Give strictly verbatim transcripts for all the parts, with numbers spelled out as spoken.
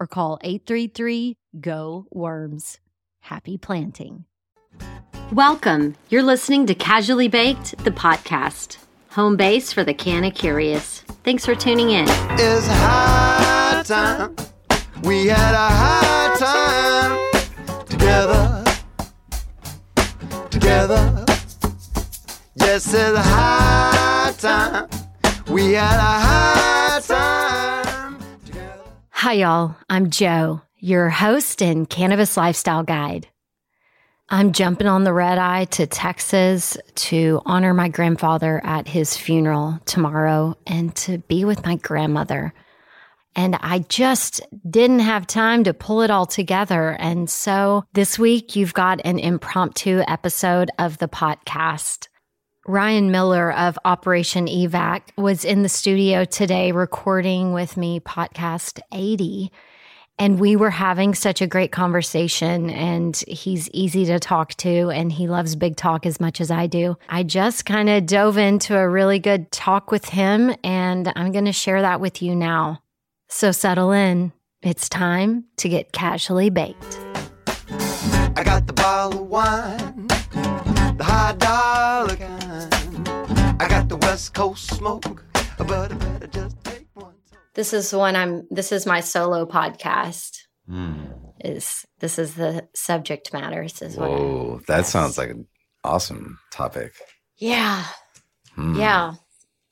Or call eight three three, G O, W O R M S. Happy planting. Welcome. You're listening to Casually Baked, the podcast. Home base for the canna curious. Thanks for tuning in. It's high time. We had a high time. Together. Together. Yes, it's high time. We had a high time. Hi, y'all. I'm Joe, your host and cannabis lifestyle guide. I'm jumping on the red eye to Texas to honor my grandfather at his funeral tomorrow and to be with my grandmother. And I just didn't have time to pull it all together. And so this week, you've got an impromptu episode of the podcast. Ryan Miller of Operation Evac was in the studio today recording with me podcast eighty, and we were having such a great conversation, and he's easy to talk to, and he loves big talk as much as I do. I just kind of dove into a really good talk with him, and I'm going to share that with you now. So settle in. It's time to get casually baked. I got the bottle of wine. The high dollar kind. I got the West Coast smoke, but I better just take one. This is the one I'm, this is my solo podcast. Mm. Is This is the subject matter. This is Whoa, what I, that yes. sounds like an awesome topic. Yeah. Mm. Yeah.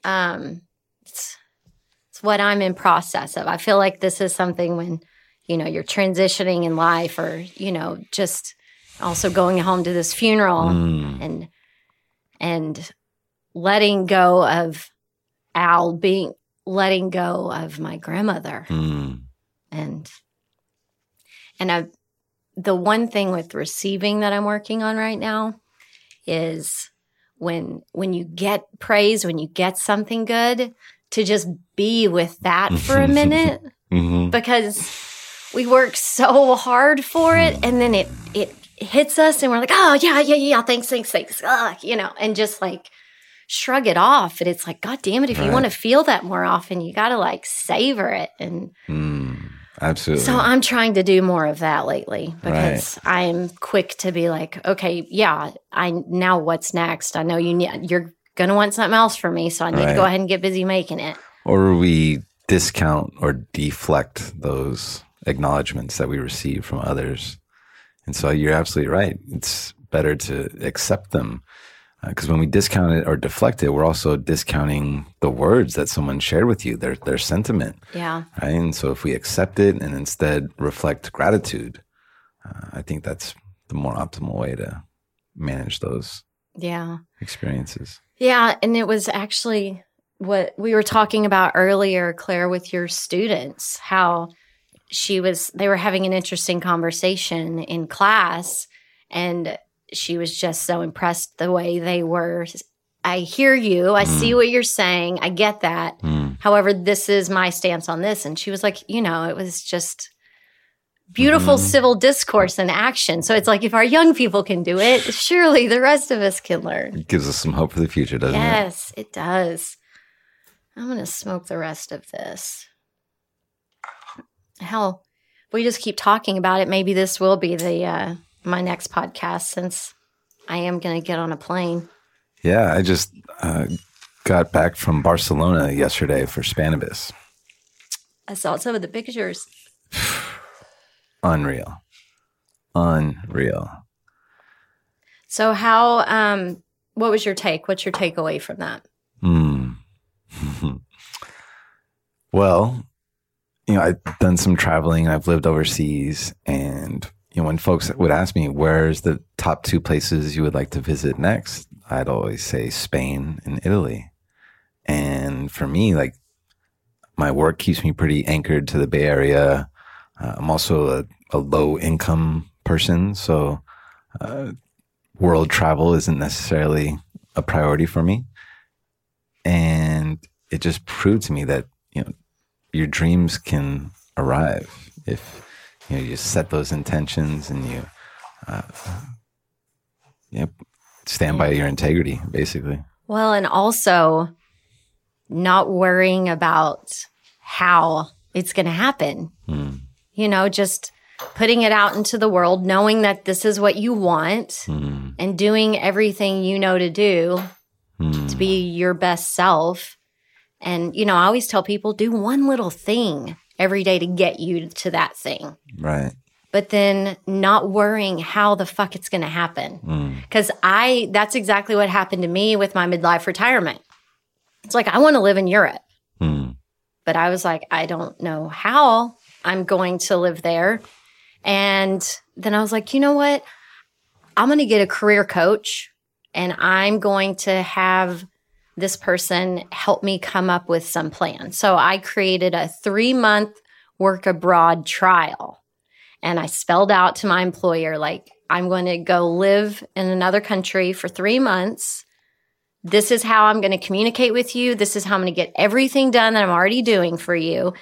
Um, it's, it's what I'm in process of. I feel like this is something when, you know, you're transitioning in life or, you know, just... also going home to this funeral mm. and and letting go of Al being letting go of my grandmother mm. and and I the one thing with receiving that I'm working on right now is when when you get praise, when you get something good, to just be with that for a minute mm-hmm. because we work so hard for it and then it it hits us and we're like, oh, yeah, yeah, yeah, thanks, thanks, thanks, Ugh, you know, and just like shrug it off. And it's like, God damn it, if right. you want to feel that more often, you got to like savor it. And mm, absolutely. So I'm trying to do more of that lately because right. I'm quick to be like, okay, yeah, I now what's next? I know you need, you're going to want something else from me, so I need right. to go ahead and get busy making it. Or we discount or deflect those acknowledgments that we receive from others. And so you're absolutely right. It's better to accept them because uh, when we discount it or deflect it, we're also discounting the words that someone shared with you, their their sentiment. Yeah. Right. And so if we accept it and instead reflect gratitude, uh, I think that's the more optimal way to manage those. Yeah. Experiences. Yeah, and it was actually what we were talking about earlier, Claire, with your students, how. She was, they were having an interesting conversation in class, and she was just so impressed the way they were. I hear you. I mm. see what you're saying. I get that. Mm. However, this is my stance on this. And she was like, you know, it was just beautiful mm-hmm. civil discourse and action. So it's like, if our young people can do it, surely the rest of us can learn. It gives us some hope for the future, doesn't yes, it? Yes, it does. I'm going to smoke the rest of this. Hell, we just keep talking about it. Maybe this will be the uh, my next podcast, since I am going to get on a plane. Yeah, I just uh, got back from Barcelona yesterday for Spanibus. I saw some of the pictures. Unreal. Unreal. So how, um, what was your take? What's your takeaway from that? Mm. Well, you know, I've done some traveling and I've lived overseas, and, you know, when folks would ask me, where's the top two places you would like to visit next? I'd always say Spain and Italy. And for me, like, my work keeps me pretty anchored to the Bay Area. Uh, I'm also a, a low-income person, so uh, world travel isn't necessarily a priority for me. And it just proved to me that, you know, your dreams can arrive if, you know, you set those intentions and you, uh, you know, stand by your integrity, basically. Well, and also not worrying about how it's going to happen. Hmm. You know, just putting it out into the world, knowing that this is what you want mm. and doing everything you know to do mm. to be your best self. And, you know, I always tell people, do one little thing every day to get you to that thing. Right. But then not worrying how the fuck it's going to happen. Because mm. I, that's exactly what happened to me with my midlife retirement. It's like, I want to live in Europe. Mm. But I was like, I don't know how I'm going to live there. And then I was like, you know what? I'm going to get a career coach, and I'm going to have this person help me come up with some plan. So I created a three-month work abroad trial, and I spelled out to my employer, like, I'm going to go live in another country for three months. This is how I'm going to communicate with you. This is how I'm going to get everything done that I'm already doing for you.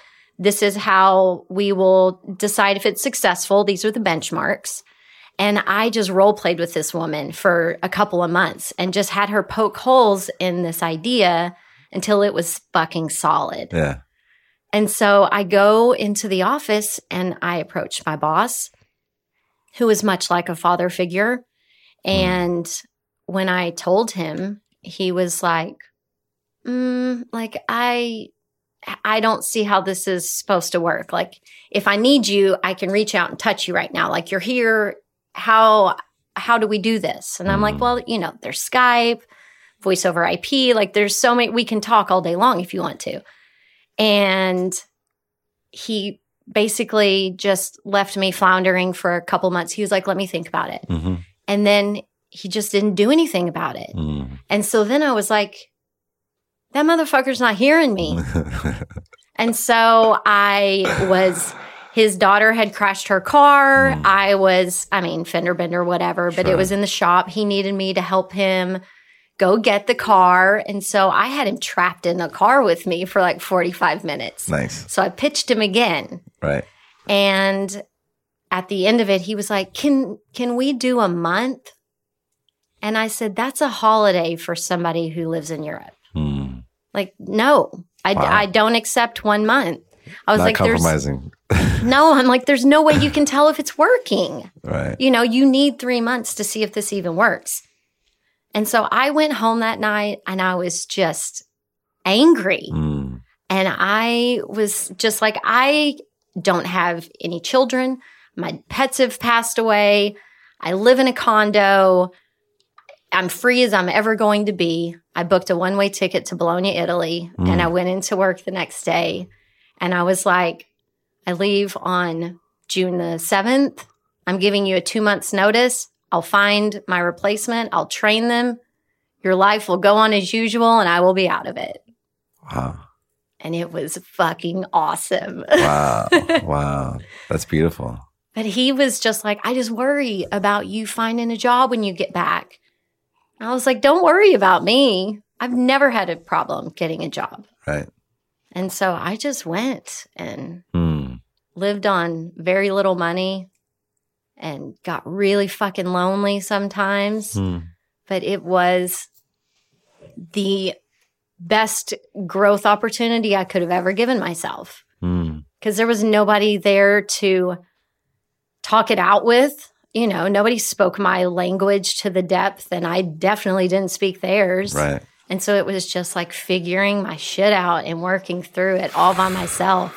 This is how we will decide if it's successful. These are the benchmarks. And I just role played with this woman for a couple of months and just had her poke holes in this idea until it was fucking solid. Yeah. And so I go into the office and I approach my boss, who is much like a father figure. Mm. And when I told him, he was like, mm, like, I... I don't see how this is supposed to work. Like, if I need you, I can reach out and touch you right now. Like, you're here. How how do we do this? And I'm mm. like, well, you know, there's Skype, voice over I P. Like, there's so many. We can talk all day long if you want to. And he basically just left me floundering for a couple months. He was like, let me think about it. Mm-hmm. And then he just didn't do anything about it. Mm. And so then I was like, that motherfucker's not hearing me. And so I was, his daughter had crashed her car. Mm. I was, I mean, fender bender, whatever, but sure. It was in the shop. He needed me to help him go get the car. And so I had him trapped in the car with me for like forty-five minutes. Nice. So I pitched him again. Right. And at the end of it, he was like, can, can we do a month? And I said, that's a holiday for somebody who lives in Europe. Mm. Like, no, I, wow. I don't accept one month. I was Not like, compromising. There's no, I'm like, there's no way you can tell if it's working. Right. You know, you need three months to see if this even works. And so I went home that night and I was just angry. Mm. And I was just like, I don't have any children. My pets have passed away. I live in a condo. I'm free as I'm ever going to be. I booked a one-way ticket to Bologna, Italy, mm. and I went into work the next day. And I was like, I leave on June the seventh. I'm giving you a two-month's notice. I'll find my replacement. I'll train them. Your life will go on as usual, and I will be out of it. Wow. And it was fucking awesome. Wow. Wow. That's beautiful. But he was just like, I just worry about you finding a job when you get back. I was like, don't worry about me. I've never had a problem getting a job. Right. And so I just went and mm. lived on very little money and got really fucking lonely sometimes. Mm. But it was the best growth opportunity I could have ever given myself. Mm. Because there was nobody there to talk it out with. You know, nobody spoke my language to the depth, and I definitely didn't speak theirs. Right. And so it was just like figuring my shit out and working through it all by myself.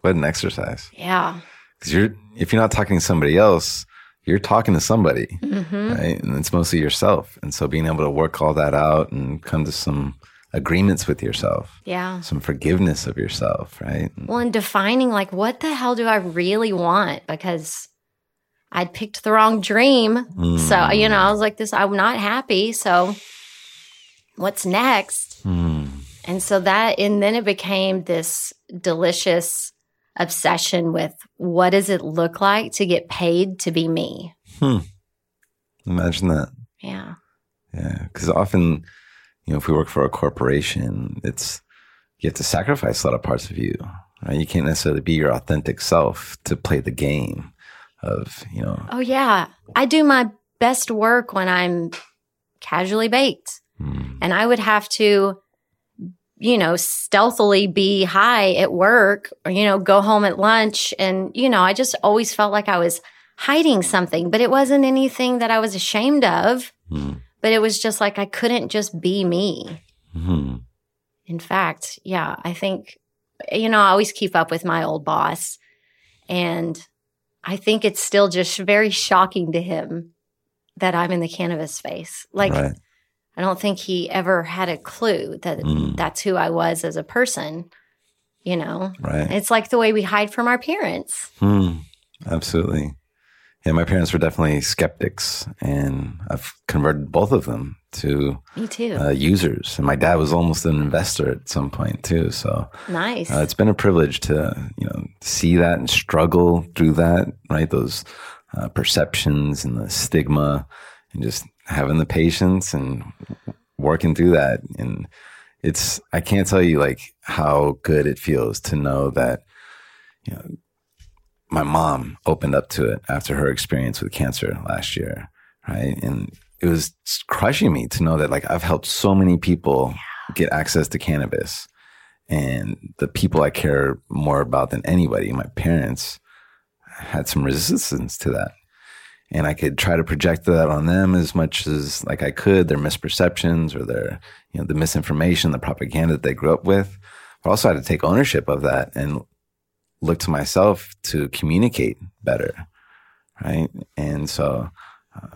What an exercise. Yeah. Because you're, if you're not talking to somebody else, you're talking to somebody, mm-hmm. right? And it's mostly yourself. And so being able to work all that out and come to some agreements with yourself. Yeah. Some forgiveness of yourself, right? Well, and defining like, what the hell do I really want? Because I'd picked the wrong dream. Mm. So, you know, I was like this, I'm not happy. So what's next? Mm. And so that, and then it became this delicious obsession with what does it look like to get paid to be me? Hmm. Imagine that. Yeah. Yeah. Because often, you know, if we work for a corporation, it's, you have to sacrifice a lot of parts of you, right? You can't necessarily be your authentic self to play the game of, you know. Oh, yeah. I do my best work when I'm casually baked. Mm. And I would have to, you know, stealthily be high at work or, you know, go home at lunch. And, you know, I just always felt like I was hiding something, but it wasn't anything that I was ashamed of. Mm. But it was just like I couldn't just be me. Mm-hmm. In fact, yeah, I think, you know, I always keep up with my old boss. And I think it's still just very shocking to him that I'm in the cannabis space. Like, right. I don't think he ever had a clue that mm. that's who I was as a person, you know? Right. It's like the way we hide from our parents. Mm. Absolutely. Yeah, my parents were definitely skeptics, and I've converted both of them to Me too. Uh, users. And my dad was almost an investor at some point too. So nice. Uh, it's been a privilege to, you know, see that and struggle through that, right? Those uh, perceptions and the stigma, and just having the patience and working through that. And it's, I can't tell you like how good it feels to know that, you know, my mom opened up to it after her experience with cancer last year, right? And it was crushing me to know that like I've helped so many people get access to cannabis, and the people I care more about than anybody, my parents, had some resistance to that. And I could try to project that on them as much as like I could, their misperceptions or their, you know, the misinformation, the propaganda that they grew up with. But also I had to take ownership of that and look to myself to communicate better, right? And so, uh,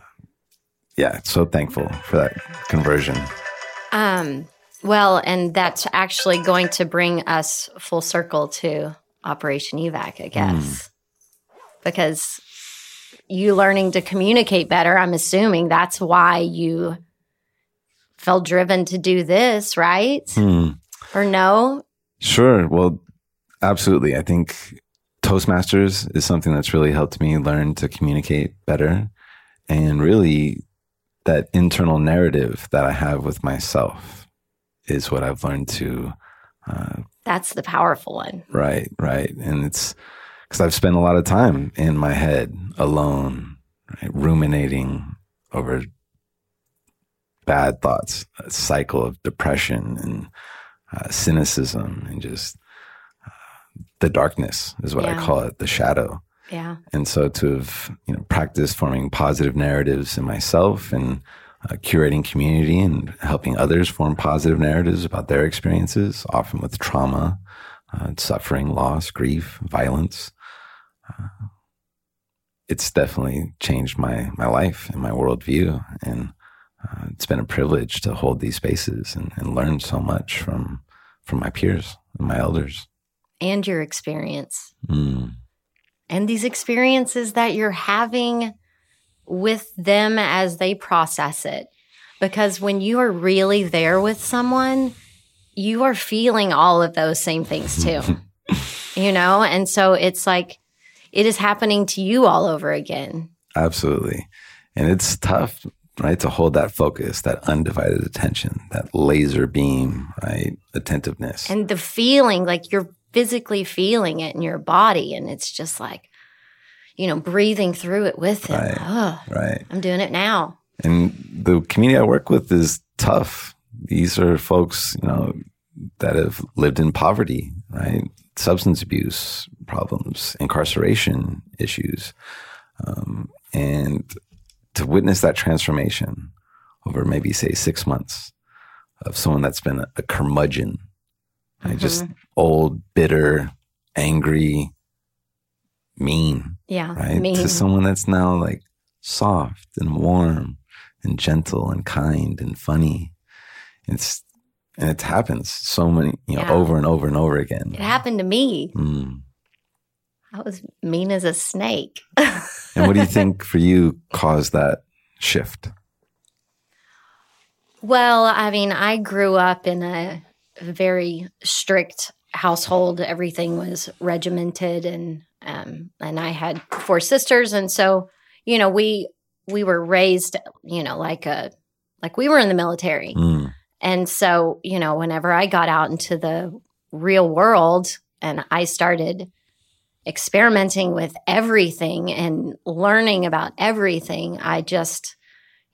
yeah, so thankful for that conversion. Um, well, and that's actually going to bring us full circle to Operation Evac, I guess, mm. because you learning to communicate better, I'm assuming that's why you felt driven to do this, right? Mm. Or no? Sure, well, absolutely. I think Toastmasters is something that's really helped me learn to communicate better, and really that internal narrative that I have with myself is what I've learned to... Uh, that's the powerful one. Right, right. And it's because I've spent a lot of time in my head alone, right, ruminating over bad thoughts, a cycle of depression and uh, cynicism and just... The darkness is what yeah. I call it, the shadow. Yeah. And so to have, you know, practiced forming positive narratives in myself, and uh, curating community and helping others form positive narratives about their experiences, often with trauma, uh, suffering, loss, grief, violence. Uh, it's definitely changed my, my life and my worldview. And uh, it's been a privilege to hold these spaces and, and learn so much from from my peers and my elders. And your experience. Mm. And these experiences that you're having with them as they process it. Because when you are really there with someone, you are feeling all of those same things too, you know? And so it's like, it is happening to you all over again. Absolutely. And it's tough, right? To hold that focus, that undivided attention, that laser beam, right? Attentiveness. And the feeling like you're physically feeling it in your body. And it's just like, you know, breathing through it with him. Right. Oh, right. I'm doing it now. And the community I work with is tough. These are folks, you know, that have lived in poverty, right? Substance abuse problems, incarceration issues. Um, and to witness that transformation over maybe, say, six months of someone that's been a, a curmudgeon, right? Mm-hmm. Just old, bitter, angry, mean. Yeah, right? Mean. To someone that's now like soft and warm and gentle and kind and funny. It's and it happens so many, you know, yeah. over and over and over again. It happened to me. Mm. I was mean as a snake. And what do you think for you caused that shift? Well, I mean, I grew up in a very strict household. Everything was regimented, and um, and I had four sisters, and so you know, we we were raised, you know, like a like we were in the military. Mm. And so, you know, whenever I got out into the real world and I started experimenting with everything and learning about everything, I just,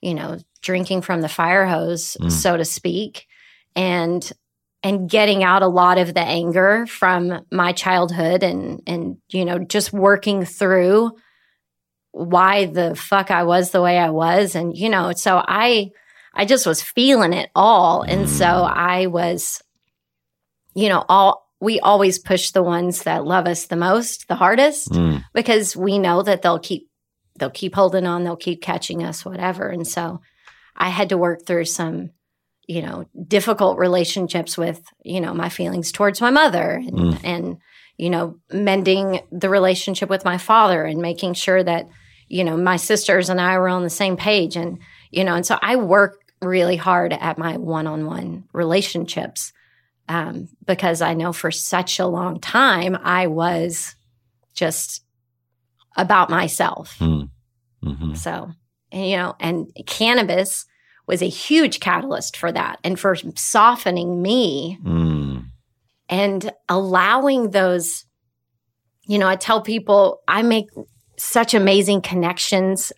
you know, drinking from the fire hose, mm. so to speak, and and getting out a lot of the anger from my childhood and, and you know, just working through why the fuck I was the way I was. And, you know, so I... I just was feeling it all. And so I was, you know, all we always push the ones that love us the most, the hardest, mm. because we know that they'll keep they'll keep holding on, they'll keep catching us, whatever. And so I had to work through some, you know, difficult relationships with, you know, my feelings towards my mother and, mm. and you know, mending the relationship with my father and making sure that, you know, my sisters and I were on the same page. And, you know, and so I work really hard at my one-on-one relationships um, because I know for such a long time I was just about myself. Mm. Mm-hmm. So, and, you know, and cannabis was a huge catalyst for that and for softening me mm. and allowing those, you know, I tell people I make such amazing connections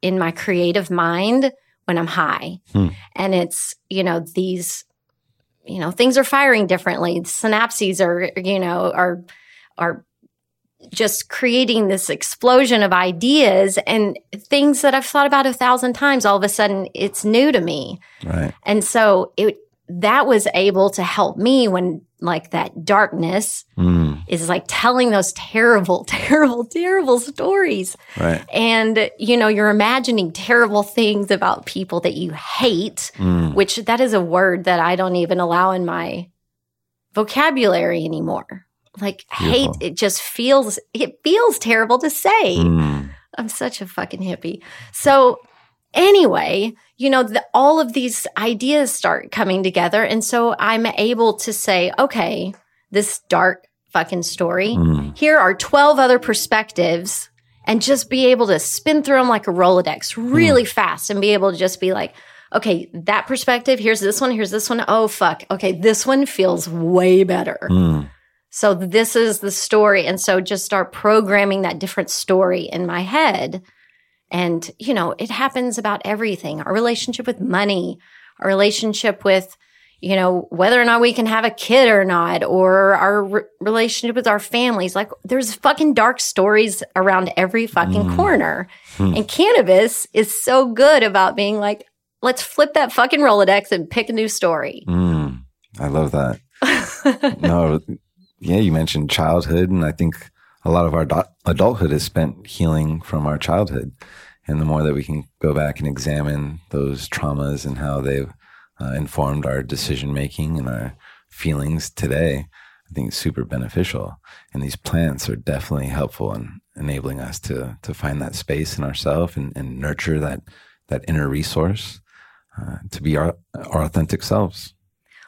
in my creative mind when I'm high. Hmm. And it's, you know, these, you know, things are firing differently. Synapses are, you know, are, are just creating this explosion of ideas and things that I've thought about a thousand times. All of a sudden it's new to me. Right. And so it, that was able to help me when like that darkness mm. is like telling those terrible, terrible, terrible stories. Right. And, you know, you're imagining terrible things about people that you hate, mm. which that is a word that I don't even allow in my vocabulary anymore. Like Beautiful. Hate, it just feels, it feels terrible to say. Mm. I'm such a fucking hippie. So anyway, you know, the, all of these ideas start coming together. And so I'm able to say, okay, this dark fucking story, mm. here are twelve other perspectives, and just be able to spin through them like a Rolodex really mm. fast and be able to just be like, okay, that perspective, here's this one, here's this one. Oh, fuck. Okay, this one feels way better. Mm. So this is the story. And so just start programming that different story in my head. And, you know, it happens about everything. Our relationship with money, our relationship with, you know, whether or not we can have a kid or not, or our re- relationship with our families. Like, there's fucking dark stories around every fucking mm. corner. Mm. And cannabis is so good about being like, let's flip that fucking Rolodex and pick a new story. Mm. I love that. No, yeah, you mentioned childhood, and I think a lot of our do- adulthood is spent healing from our childhood. And the more that we can go back and examine those traumas and how they've uh, informed our decision-making and our feelings today, I think it's super beneficial. And these plants are definitely helpful in enabling us to to find that space in ourselves and, and nurture that, that inner resource uh, to be our, our authentic selves.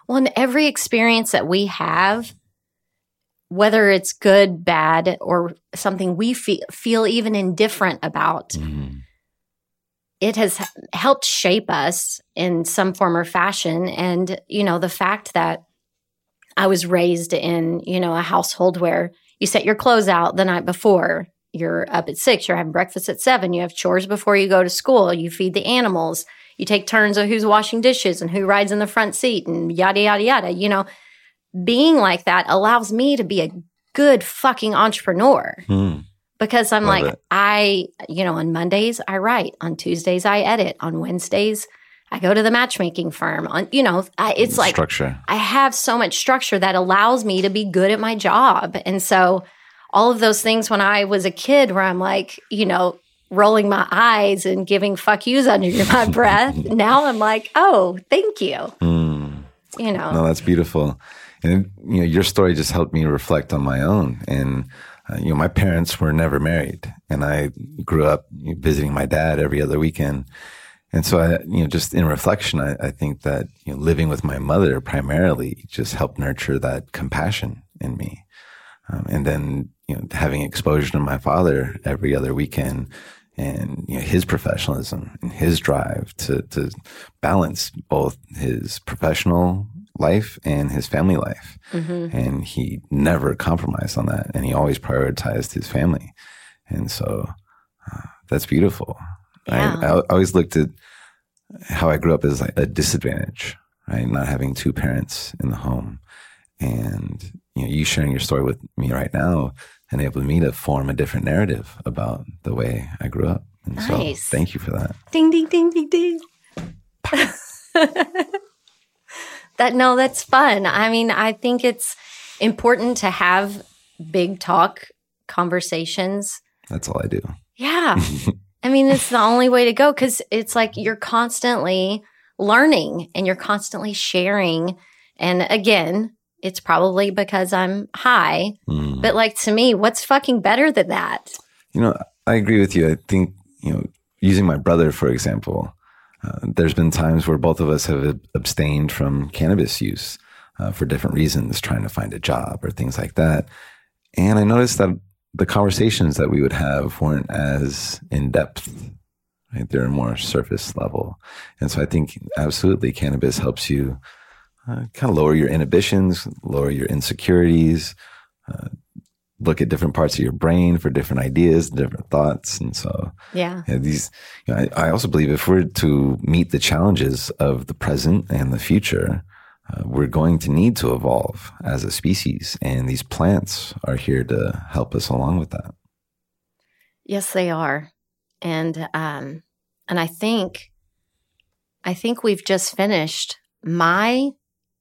Well, in every experience that we have, whether it's good, bad, or something we fe- feel even indifferent about, mm-hmm. it has helped shape us in some form or fashion. And, you know, the fact that I was raised in, you know, a household where you set your clothes out the night before. You're up at six, you're having breakfast at seven, you have chores before you go to school, you feed the animals, you take turns of who's washing dishes and who rides in the front seat and yada, yada, yada. You know, being like that allows me to be a good fucking entrepreneur mm. because I'm Love like, it. I, you know, on Mondays, I write, on Tuesdays, I edit, on Wednesdays, I go to the matchmaking firm. On, you know, I, it's like structure. I have so much structure that allows me to be good at my job. And so all of those things when I was a kid where I'm like, you know, rolling my eyes and giving fuck yous under my breath, now I'm like, oh, thank you. Mm. You know. No, that's beautiful. And, you know, your story just helped me reflect on my own. And, uh, you know, my parents were never married. And I grew up visiting my dad every other weekend. And so, I, you know, just in reflection, I, I think that, you know, living with my mother primarily just helped nurture that compassion in me. Um, and then, you know, having exposure to my father every other weekend and, you know, his professionalism and his drive to, to balance both his professional life and his family life. Mm-hmm. And he never compromised on that. And he always prioritized his family. And so uh, that's beautiful. Yeah. I, I always looked at how I grew up as like a disadvantage, right? Not having two parents in the home. And, you know, you sharing your story with me right now enabled me to form a different narrative about the way I grew up. And nice. So thank you for that. Ding, ding, ding, ding, ding. That, no, that's fun. I mean, I think it's important to have big talk conversations. That's all I do. Yeah. I mean, it's the only way to go because it's like you're constantly learning and you're constantly sharing. And again, it's probably because I'm high. Mm. But like to me, what's fucking better than that? You know, I agree with you. I think, you know, using my brother, for example, uh, there's been times where both of us have abstained from cannabis use uh, for different reasons, trying to find a job or things like that. And I noticed that the conversations that we would have weren't as in-depth, right? They're more surface level. And so I think absolutely cannabis helps you uh, kind of lower your inhibitions, lower your insecurities, uh, look at different parts of your brain for different ideas, different thoughts. And so yeah, yeah these. You know, I, I also believe if we're to meet the challenges of the present and the future, Uh, we're going to need to evolve as a species, and these plants are here to help us along with that. Yes, they are, and um, and I think, I think we've just finished my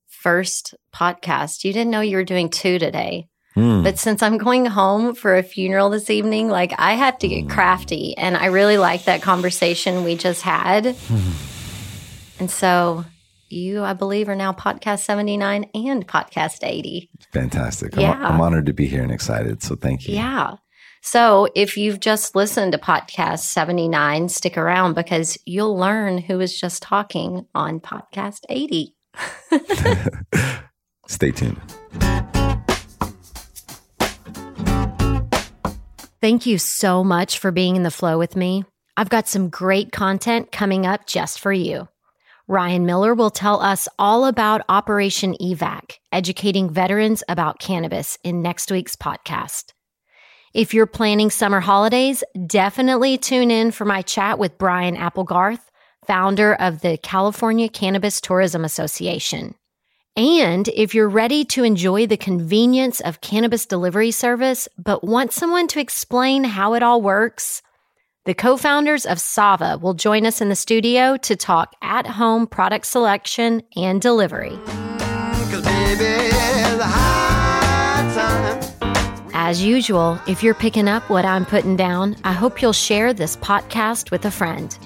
first podcast. You didn't know you were doing two today, mm. but since I'm going home for a funeral this evening, like I had to get mm. crafty, and I really like that conversation we just had, mm. and so. You, I believe, are now podcast seventy-nine and podcast eighty. Fantastic. Yeah. I'm, I'm honored to be here and excited. So thank you. Yeah. So if you've just listened to podcast seventy-nine, stick around because you'll learn who was just talking on podcast eighty. Stay tuned. Thank you so much for being in the flow with me. I've got some great content coming up just for you. Ryan Miller will tell us all about Operation Evac, educating veterans about cannabis in next week's podcast. If you're planning summer holidays, definitely tune in for my chat with Brian Applegarth, founder of the California Cannabis Tourism Association. And if you're ready to enjoy the convenience of cannabis delivery service, but want someone to explain how it all works, the co-founders of Sava will join us in the studio to talk at-home product selection and delivery. Mm, baby, as usual, if you're picking up what I'm putting down, I hope you'll share this podcast with a friend.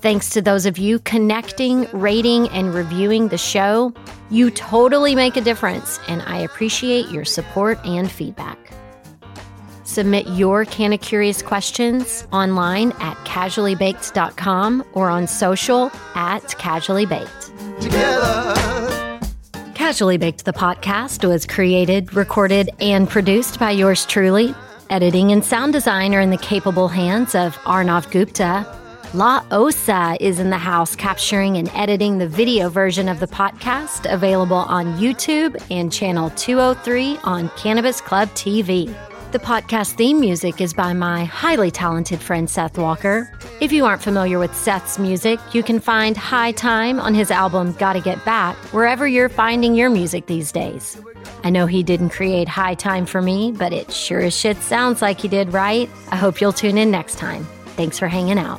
Thanks to those of you connecting, rating, and reviewing the show. You totally make a difference, and I appreciate your support and feedback. Submit your Canna Curious questions online at casually baked dot com or on social at casuallybaked. Together. Casually Baked, the podcast, was created, recorded, and produced by yours truly. Editing and sound design are in the capable hands of Arnav Gupta. La Osa is in the house capturing and editing the video version of the podcast, available on YouTube and Channel two oh three on Cannabis Club T V. The podcast theme music is by my highly talented friend Seth Walker. If you aren't familiar with Seth's music, you can find High Time on his album Gotta Get Back wherever you're finding your music these days. I know he didn't create High Time for me, but it sure as shit sounds like he did, right? I hope you'll tune in next time. Thanks for hanging out.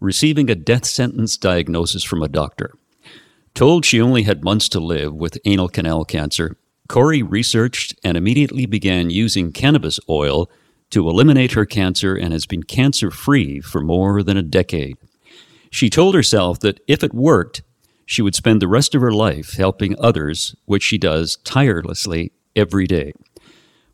receiving a death sentence diagnosis from a doctor. Told she only had months to live with anal canal cancer, Corey researched and immediately began using cannabis oil to eliminate her cancer and has been cancer-free for more than a decade. She told herself that if it worked, she would spend the rest of her life helping others, which she does tirelessly every day.